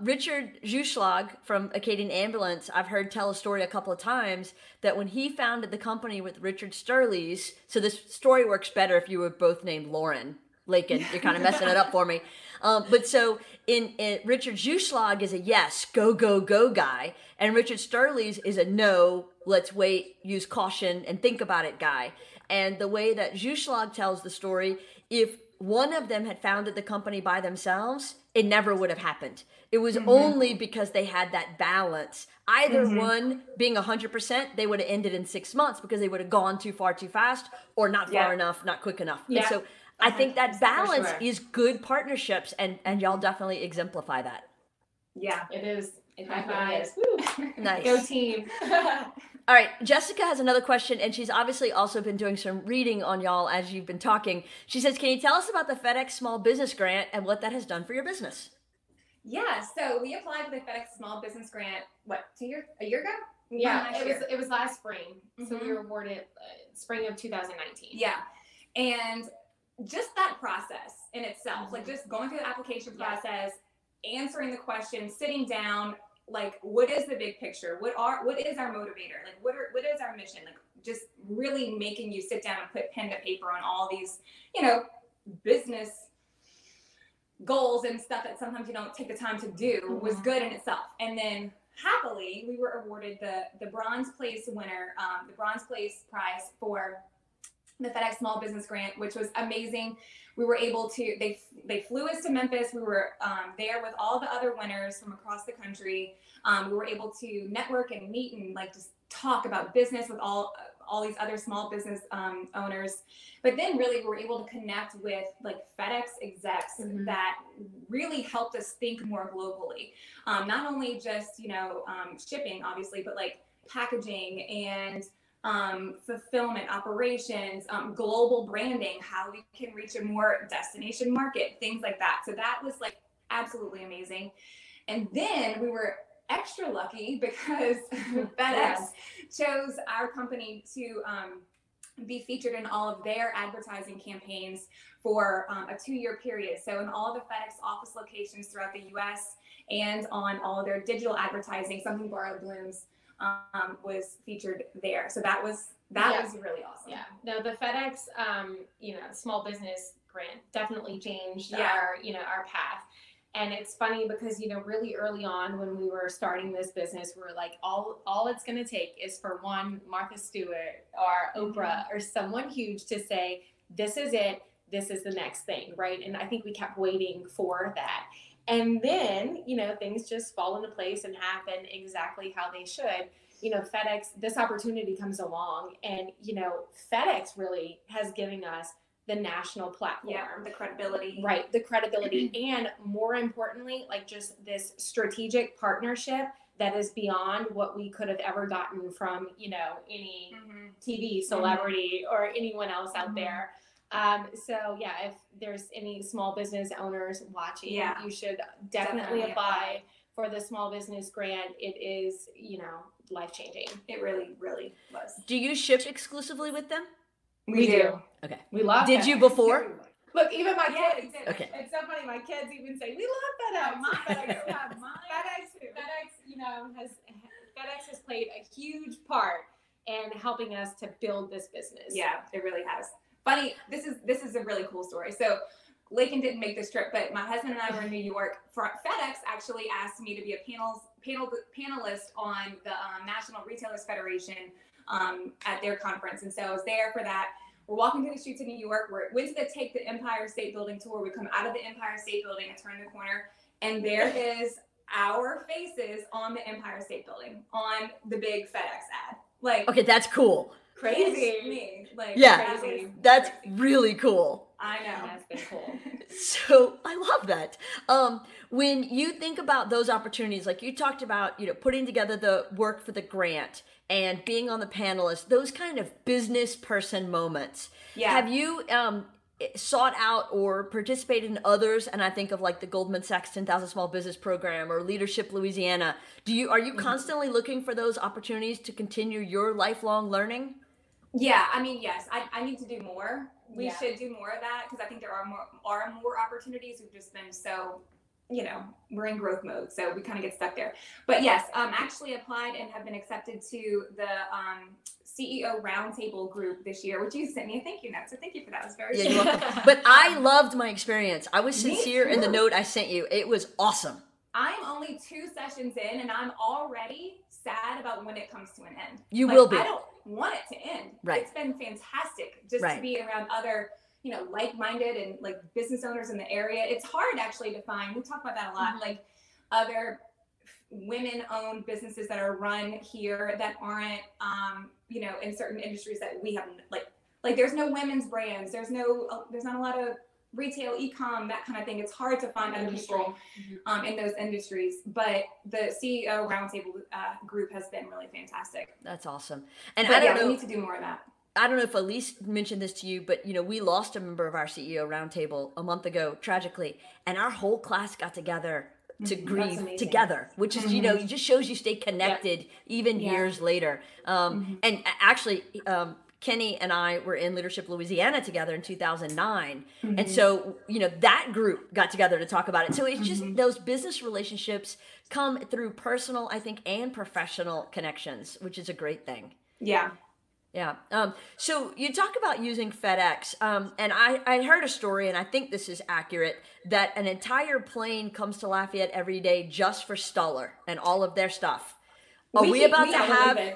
Richard Zuschlag from Acadian Ambulance, I've heard tell a story a couple of times that when he founded the company with Richard Sturleys, so this story works better if you were both named Lauren. Lakin, you're kind of messing it up for me. But so in Richard Zuschlag is a yes, go, go, go guy. And Richard Sturleys is a no, let's wait, use caution and think about it guy. And the way that Zuschlag tells the story, if one of them had founded the company by themselves, it never would have happened. It was only because they had that balance. Either one being 100%, they would have ended in 6 months because they would have gone too far too fast or not far enough, not quick enough. Yeah. And so I think that balance is good partnerships and y'all definitely exemplify that. Yeah, it is. High fives. Nice. Go team. All right. Jessica has another question, and she's obviously also been doing some reading on y'all as you've been talking. She says, can you tell us about the FedEx Small Business Grant and what that has done for your business? Yeah. So we applied for the FedEx Small Business Grant, what, a year ago? Yeah, it was last spring. Mm-hmm. So we were awarded spring of 2019. Yeah. And just that process in itself, mm-hmm. like just going through the application process, answering the question, sitting down, like, what is the big picture? What is our motivator? Like, what is our mission? Like, just really making you sit down and put pen to paper on all these, you know, business goals and stuff that sometimes you don't take the time to do mm-hmm. was good in itself. And then happily, we were awarded the bronze place winner, the bronze place prize for the FedEx Small Business Grant, which was amazing. We were able to, they flew us to Memphis. We were there with all the other winners from across the country. We were able to network and meet and like just talk about business with all these other small business owners. But then really we were able to connect with like FedEx execs mm-hmm. that really helped us think more globally. Not only just, you know, shipping obviously, but like packaging and fulfillment operations, global branding, how we can reach a more destination market, things like that. So that was like absolutely amazing. And then we were extra lucky because FedEx chose our company to be featured in all of their advertising campaigns for a 2-year period. So in all the FedEx office locations throughout the US and on all their digital advertising, Something Borrowed Blooms was featured there. So that was really awesome. Yeah. No, the FedEx, you know, small business grant definitely changed our, you know, our path. And it's funny because, you know, really early on when we were starting this business, we were like, all it's going to take is for one Martha Stewart or Oprah mm-hmm. or someone huge to say, this is it. This is the next thing. Right. And I think we kept waiting for that. And then, you know, things just fall into place and happen exactly how they should. You know, FedEx, this opportunity comes along and, you know, FedEx really has given us the national platform. Yeah, the credibility. Right, the credibility. Mm-hmm. And more importantly, like just this strategic partnership that is beyond what we could have ever gotten from, you know, any mm-hmm. TV celebrity mm-hmm. or anyone else mm-hmm. out there. So yeah, if there's any small business owners watching, you should definitely apply for the small business grant. It is, you know, life-changing. It really, really was. Do you ship exclusively with them? We do. Okay. We love Did them. You before? Look, even my kids. Okay. It's so funny. My kids even say, we love FedEx. FedEx, you know, FedEx has played a huge part in helping us to build this business. Yeah, it really has. Funny, this is a really cool story. So Lakin didn't make this trip, but my husband and I were in New York. FedEx actually asked me to be a panelist on the National Retailers Federation at their conference. And so I was there for that. We're walking through the streets of New York. We're went to take the Empire State Building tour. We come out of the Empire State Building and turn the corner. And there is our faces on the Empire State Building on the big FedEx ad. Like, okay, that's cool. Crazy. Like, yeah, crazy. That's really cool. I know. That's been cool. So I love that. When you think about those opportunities, like you talked about, you know, putting together the work for the grant and being on the panelist, those kind of business person moments. Yeah. Have you sought out or participated in others? And I think of like the Goldman Sachs 10,000 Small Business Program or Leadership Louisiana. Are you mm-hmm. constantly looking for those opportunities to continue your lifelong learning? Yeah, I mean, yes, I need to do more. We should do more of that because I think there are more opportunities. We've just been so, you know, we're in growth mode, so we kind of get stuck there. But yes, actually applied and have been accepted to the CEO Round Table group this year, which you sent me a thank you note. So thank you for that. It was very cool. You're welcome. But I loved my experience. I was sincere in the note I sent you. It was awesome. I'm only 2 sessions in and I'm already sad about when it comes to an end. You like, will be. I don't want it to end. Right. It's been fantastic just to be around other, you know, like-minded and like business owners in the area. It's hard actually to find, we talk about that a lot, mm-hmm. like other women-owned businesses that are run here that aren't, you know, in certain industries that we have, like there's no women's brands. There's not a lot of retail, e-com, that kind of thing. It's hard to find other people in those industries, but the CEO Roundtable group has been really fantastic. That's awesome. And but I don't know, we need to do more of that. I don't know if Elise mentioned this to you, but you know, we lost a member of our CEO Roundtable a month ago, tragically, and our whole class got together to grieve together, which is, you know, it just shows you stay connected even years later. And actually, Kenny and I were in Leadership Louisiana together in 2009. And so, you know, that group got together to talk about it. So it's just those business relationships come through personal, I think, and professional connections, which is a great thing. Yeah. Yeah. So you talk about using FedEx, and I heard a story, and I think this is accurate, that an entire plane comes to Lafayette every day just for Stuller and all of their stuff. Are are we about to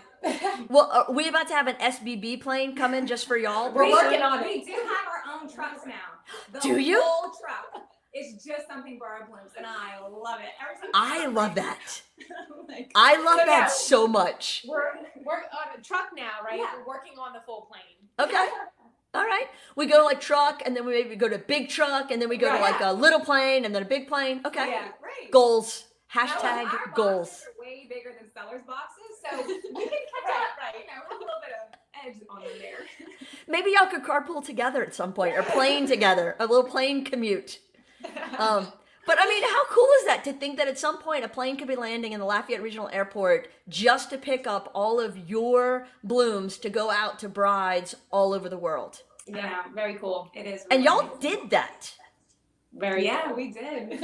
have an SBB plane come in just for y'all? We're working on it. We do have our own trucks now. The whole truck is just Something Borrowed Blooms, and I love it. I love that. Like, I love that so much. We're on a truck now, right? Yeah. We're working on the full plane. Okay. All right. We go to like truck, and then we maybe go to big truck, and then we go to like a little plane, and then a big plane. Okay. Yeah. Right. Goals. Hashtag our goals. Boxes are way bigger than Seller's boxes, so we can catch up, you know, a little bit of edge on there. Maybe y'all could carpool together at some point, or plane together, a little plane commute. But I mean, how cool is that to think that at some point a plane could be landing in the Lafayette Regional Airport just to pick up all of your blooms to go out to brides all over the world? Yeah, very cool. It is. Really, and y'all did that. Very cool. We did.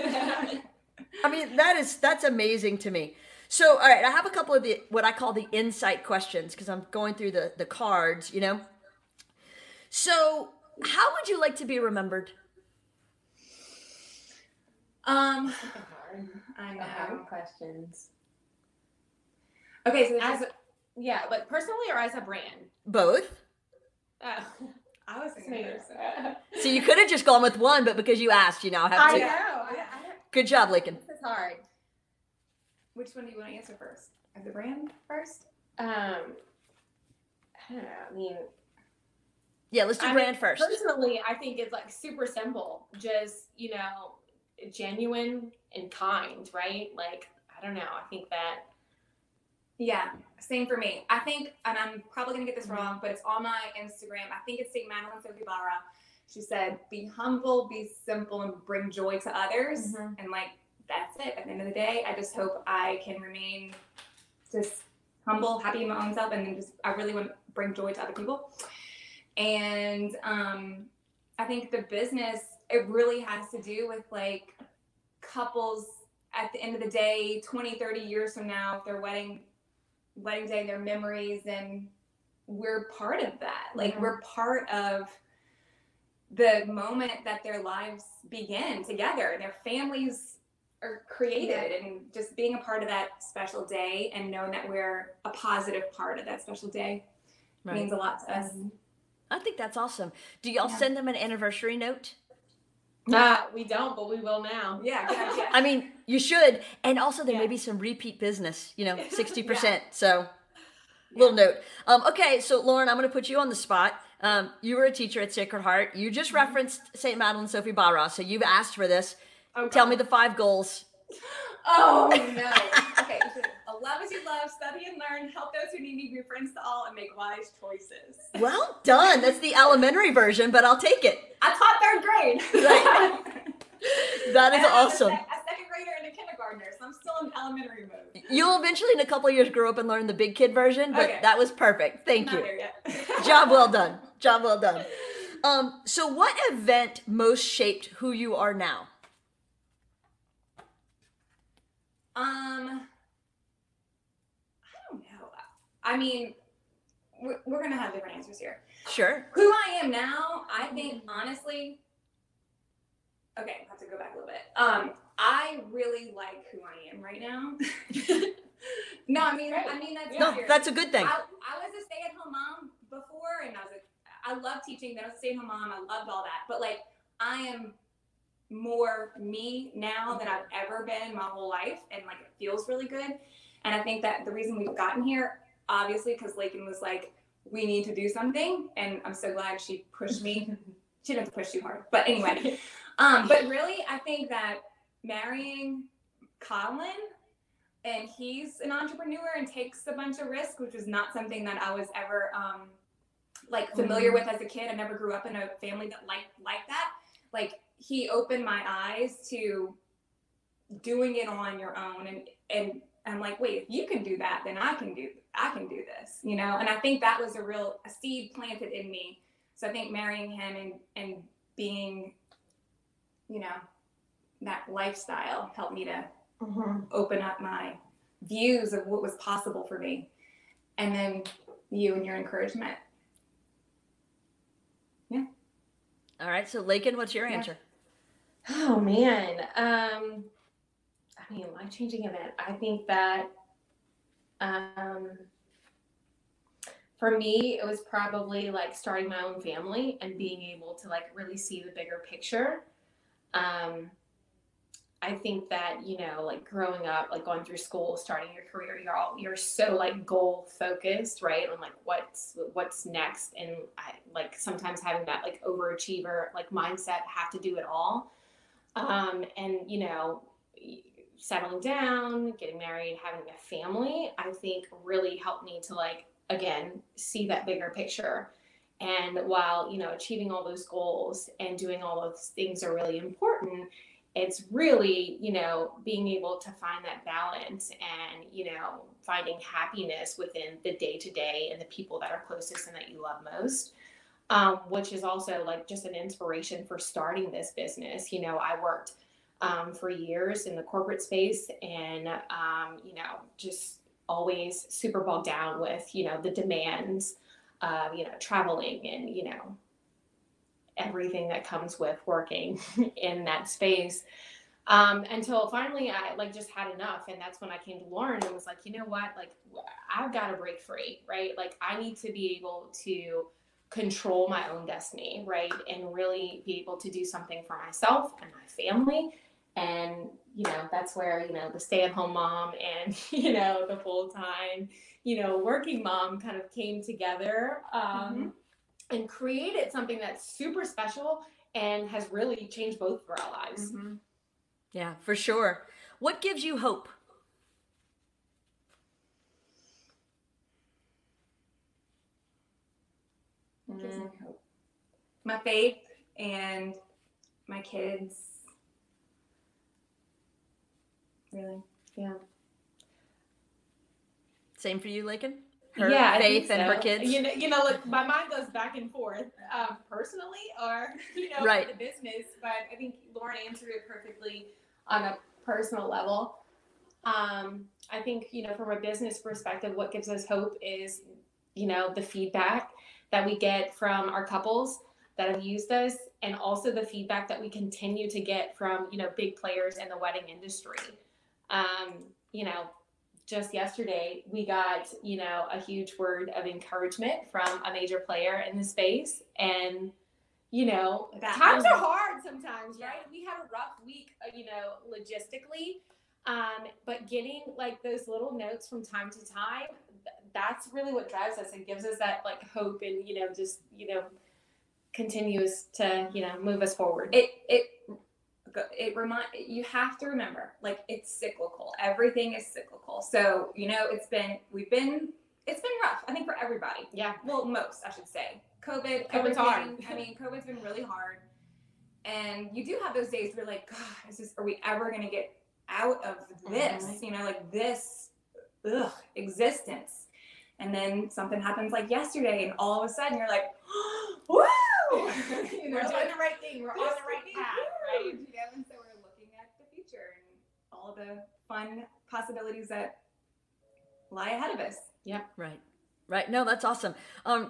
I mean, that's amazing to me. So, all right, I have a couple of what I call the insight questions, because I'm going through the cards, you know. So how would you like to be remembered? I know. Hard questions. Okay, so like personally or as a brand? Both. I was thinking. So you could have just gone with one, but because you asked, you now have to. I know. Good job, Lincoln. This is hard. Which one do you want to answer first? As a brand first? I don't know. I mean, yeah, let's do brand first. Personally, I think it's like super simple. Just, you know, genuine and kind, right? Like, I don't know. I think that. Yeah, same for me. I think, and I'm probably going to get this wrong, but it's on my Instagram. I think it's St. Madeleine Sophie Barat. She said, be humble, be simple, and bring joy to others. And like, that's it. At the end of the day, I just hope I can remain just humble, happy in my own self. And then just, I really want to bring joy to other people. And I think the business, it really has to do with like couples at the end of the day, 20, 30 years from now, their wedding day, their memories. And we're part of that. Like we're part of the moment that their lives begin together, their families are created, and just being a part of that special day and knowing that we're a positive part of that special day means a lot to us. I think that's awesome. Do y'all send them an anniversary note? We don't, but we will now. Yeah. I mean, you should. And also there may be some repeat business, you know, 60%. So little note. Okay. So Lauren, I'm going to put you on the spot. You were a teacher at Sacred Heart. You just referenced St. Madeleine Sophie Barat, so you've asked for this. Okay. Tell me the 5 goals. Oh, no. Okay. Love as you love, study and learn, help those who need me, be friends to all, and make wise choices. Well done. That's the elementary version, but I'll take it. I taught 3rd grade. Right. That is awesome. A 2nd grader and a kindergartner, so I'm still in elementary mode. You'll eventually, in a couple of years, grow up and learn the big kid version, but that was perfect. Thank you. Not there yet. Job well done. Job well done. So what event most shaped who you are now? I don't know. I mean, we're going to have different answers here. Sure. Who I am now, I think, honestly, okay, I have to go back a little bit. I really like who I am right now. No, I mean, that's no, that's a good thing. I was a stay-at-home mom before, and I loved teaching, then I was a stay-at-home mom. I loved all that. But like, I am more me now than I've ever been my whole life, and like, it feels really good. And I think that the reason we've gotten here, obviously, because Lakin was like, we need to do something. And I'm so glad she pushed me she doesn't push too hard. But anyway, but really, I think that marrying Colin, and he's an entrepreneur and takes a bunch of risks, which was not something that I was ever like familiar with as a kid. I never grew up in a family that like that. Like, he opened my eyes to doing it on your own, and I'm like, wait, if you can do that, then I can do this, you know? And I think that was a seed planted in me. So I think marrying him and being, you know, that lifestyle helped me to open up my views of what was possible for me. And then you and your encouragement. Yeah. All right. So Lakin, what's your answer? Oh man. I mean, life-changing event. I think that, for me, it was probably like starting my own family and being able to like really see the bigger picture. I think that, you know, like growing up, like going through school, starting your career, you're so like goal focused, right? On like what's next. And I like sometimes having that like overachiever, like mindset, have to do it all. And you know, settling down, getting married, having a family, I think really helped me to like, again, see that bigger picture. And while, you know, achieving all those goals and doing all those things are really important, it's really, you know, being able to find that balance and, you know, finding happiness within the day to day and the people that are closest and that you love most, which is also like just an inspiration for starting this business. You know, I worked for years in the corporate space and, you know, just always super bogged down with, you know, the demands of, you know, traveling and, you know, everything that comes with working in that space. Until finally I like just had enough. And that's when I came to Lauren and was like, you know what, like I've got to break free, right? Like I need to be able to control my own destiny, right? And really be able to do something for myself and my family. And, you know, that's where, you know, the stay-at-home mom and, you know, the full-time, you know, working mom kind of came together and created something that's super special and has really changed both of our lives. Mm-hmm. Yeah, for sure. What gives you hope? What gives me hope? My faith and my kids. Really? Yeah. Same for you, Lakin? Her faith and her kids. You know, look, my mind goes back and forth, personally, or you know, right. For the business. But I think Lauren answered it perfectly on a personal level. I think, you know, from a business perspective, what gives us hope is, you know, the feedback that we get from our couples that have used us, and also the feedback that we continue to get from, you know, big players in the wedding industry. You know, just yesterday we got, you know, a huge word of encouragement from a major player in the space. And, you know, times are hard sometimes, right? We had a rough week, you know, logistically, but getting like those little notes from time to time, that's really what drives us and gives us that like hope and, you know, just, you know, continues to, you know, move us forward. You have to remember, like, it's cyclical. Everything is cyclical. So, you know, it's been rough, I think, for everybody. Yeah. Well, most, I should say. COVID's hard. I mean, COVID's been really hard. And you do have those days where, like, God, are we ever going to get out of this, you know, like this existence? And then something happens like yesterday, and all of a sudden you're like, woo! You know, we're doing the right thing. We're on the right path, right? You know, and so we're looking at the future and all the fun possibilities that lie ahead of us. Yeah, right. Right. No, that's awesome.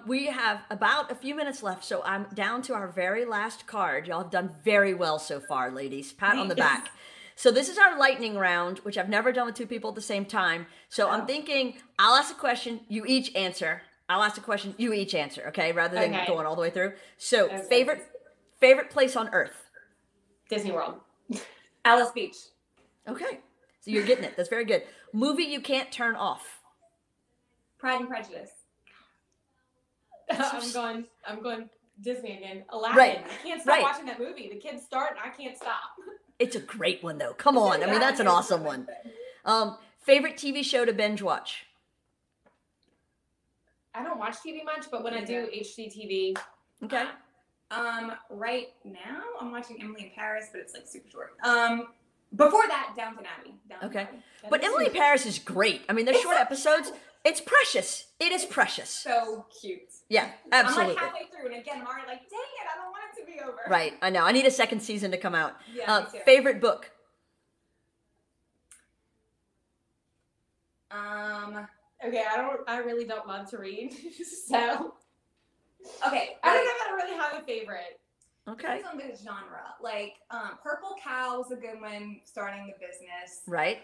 We have about a few minutes left, so I'm down to our very last card. Y'all have done very well so far, ladies. Pat on the back. So this is our lightning round, which I've never done with two people at the same time. So I'm thinking I'll ask a question, you each answer. I'll ask a question, you each answer, okay? Rather than going all the way through. So favorite place on earth? Disney World. Alice Beach. Okay, so you're getting it. That's very good. Movie you can't turn off? Pride and Prejudice. I'm going Disney again, Aladdin. Right. I can't stop watching that movie. The kids start and I can't stop. It's a great one though. Come on. I mean, that's an awesome one. Favorite TV show to binge watch? I don't watch TV much, but when I do, HGTV. Okay. Right now I'm watching Emily in Paris, but it's like super short. Before that, Downton Abbey. Downton Abbey. But Emily in Paris is great. I mean, they're short episodes. It's precious. It is precious. So cute. Yeah, absolutely. I'm like halfway through, and again, Mara like, dang it, I don't want it to be over. Right, I know. I need a second season to come out. Yeah, me too. Favorite book? Okay, I really don't love to read, so. Okay, I don't know if I really have a favorite. Okay. Depends on the genre. Like, Purple Cow is a good one, starting the business. Right.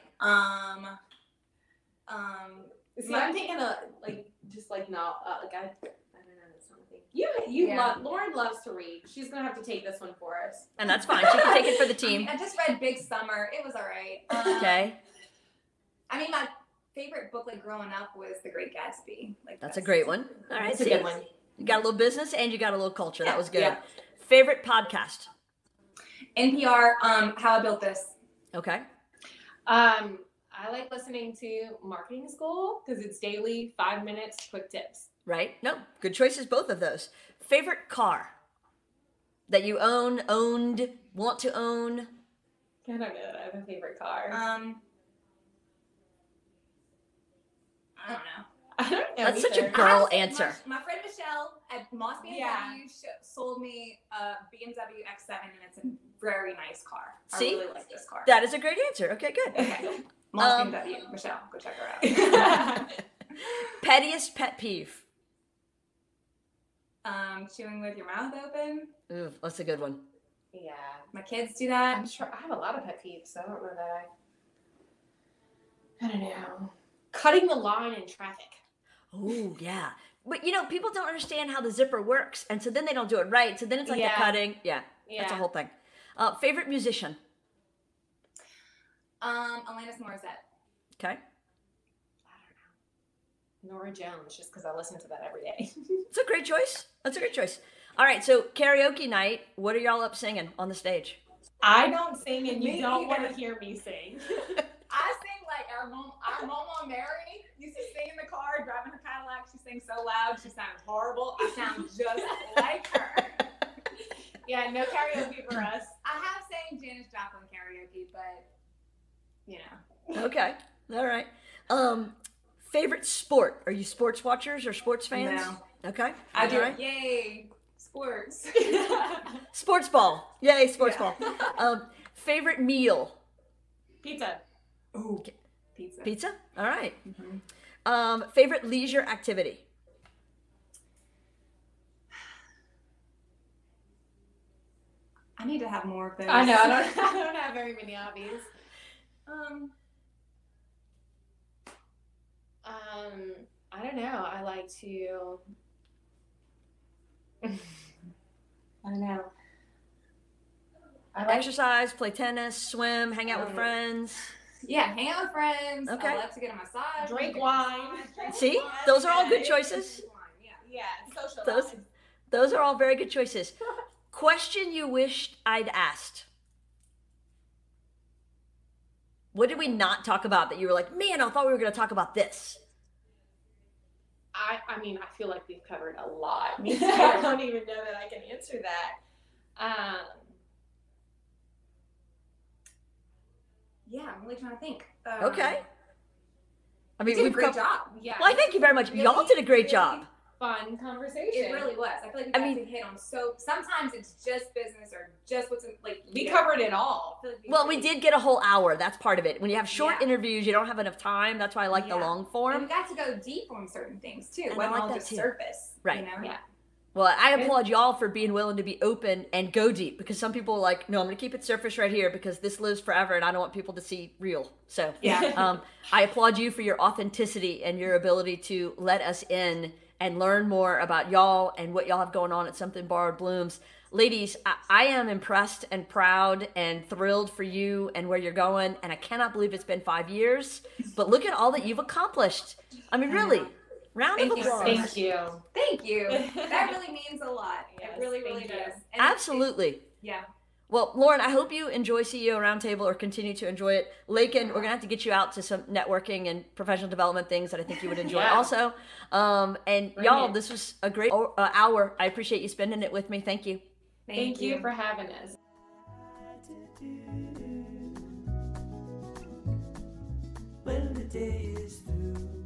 See, I'm thinking of like just like like I don't know, that's not a thing. You love Lauren loves to read. She's gonna have to take this one for us, and that's fine. She can take it for the team. I mean, I just read Big Summer. It was all right. Okay. I mean, my favorite book like growing up was The Great Gatsby. Like that's a great one. All right, that's a good one. You got a little business and you got a little culture. Yeah, that was good. Yeah. Favorite podcast? NPR. How I Built This. Okay. I like listening to Marketing School because it's daily, 5 minutes, quick tips. Right. No, good choices, both of those. Favorite car that you owned, want to own? I don't know that I have a favorite car. I don't know. I don't know. That's either. Such a girl answer. My friend Michelle at Moss BMW sold me a BMW X7, and it's a very nice car. See? I really like this car. That is a great answer. Okay, good. Okay. Moss BMW, Michelle, go check her out. Pettiest pet peeve? Chewing with your mouth open. Ooh, that's a good one. Yeah. My kids do that. I'm sure I have a lot of pet peeves, so I don't know that I don't know. Cutting the line in traffic. Oh, yeah. But, you know, people don't understand how the zipper works. And so then they don't do it right. So then it's like a cutting. Yeah. That's a whole thing. Favorite musician? Alanis Morissette. Okay. I don't know. Nora Jones, just because I listen to that every day. It's a great choice. That's a great choice. All right. So karaoke night, what are y'all up singing on the stage? I don't sing and you don't want to hear me sing. I sing like our mama Mary used to sing in the car, driving her Cadillac. She sings so loud. She sounds horrible. I sound just like her. Yeah, no karaoke for us. I have sang Janis Joplin karaoke, but, you know. Okay. All right. Favorite sport? Are you sports watchers or sports fans? No. Okay. I do. Right. Yay. Sports. Sports ball. Yay, sports ball. Favorite meal? Pizza. Oh, okay. Pizza. All right. Mm-hmm. Favorite leisure activity? I need to have more of those. I know. I don't have very many hobbies. I don't know. I like to. I don't know. I like exercise, play tennis, swim, hang out with friends. Yeah, hang out with friends. Okay. I love to get a massage. Drink wine. See, those are all good choices. Yeah, social. Those are all very good choices. Question you wished I'd asked. What did we not talk about that you were like, man, I thought we were going to talk about this? I mean, I feel like we've covered a lot. Me too. I don't even know that I can answer that. Yeah, I'm really trying to think. Okay. I mean, we've got a great job. Yeah. Well, thank you very much. Really, y'all did a great job. Fun conversation. It really was. I feel like we hit on so. Sometimes it's just business or just what's in, like. We covered it all. Like we did get a whole hour. That's part of it. When you have short interviews, you don't have enough time. That's why I like the long form. And we got to go deep on certain things too. And I like that too. Surface. Right. You know? Yeah. Well, I applaud y'all for being willing to be open and go deep, because some people are like, no, I'm going to keep it surface right here because this lives forever and I don't want people to see real. So I applaud you for your authenticity and your ability to let us in and learn more about y'all and what y'all have going on at Something Borrowed Blooms. Ladies, I am impressed and proud and thrilled for you and where you're going. And I cannot believe it's been 5 years, but look at all that you've accomplished. I mean, really. Round of applause. Thank you. Thank you. That really means a lot. Yes, it really, really does. And absolutely. Yeah. Well, Lauren, I hope you enjoy CEO Roundtable or continue to enjoy it. Lakin, we're going to have to get you out to some networking and professional development things that I think you would enjoy also. And y'all, this was a great hour. I appreciate you spending it with me. Thank you. Thank you for having us. When the day is through.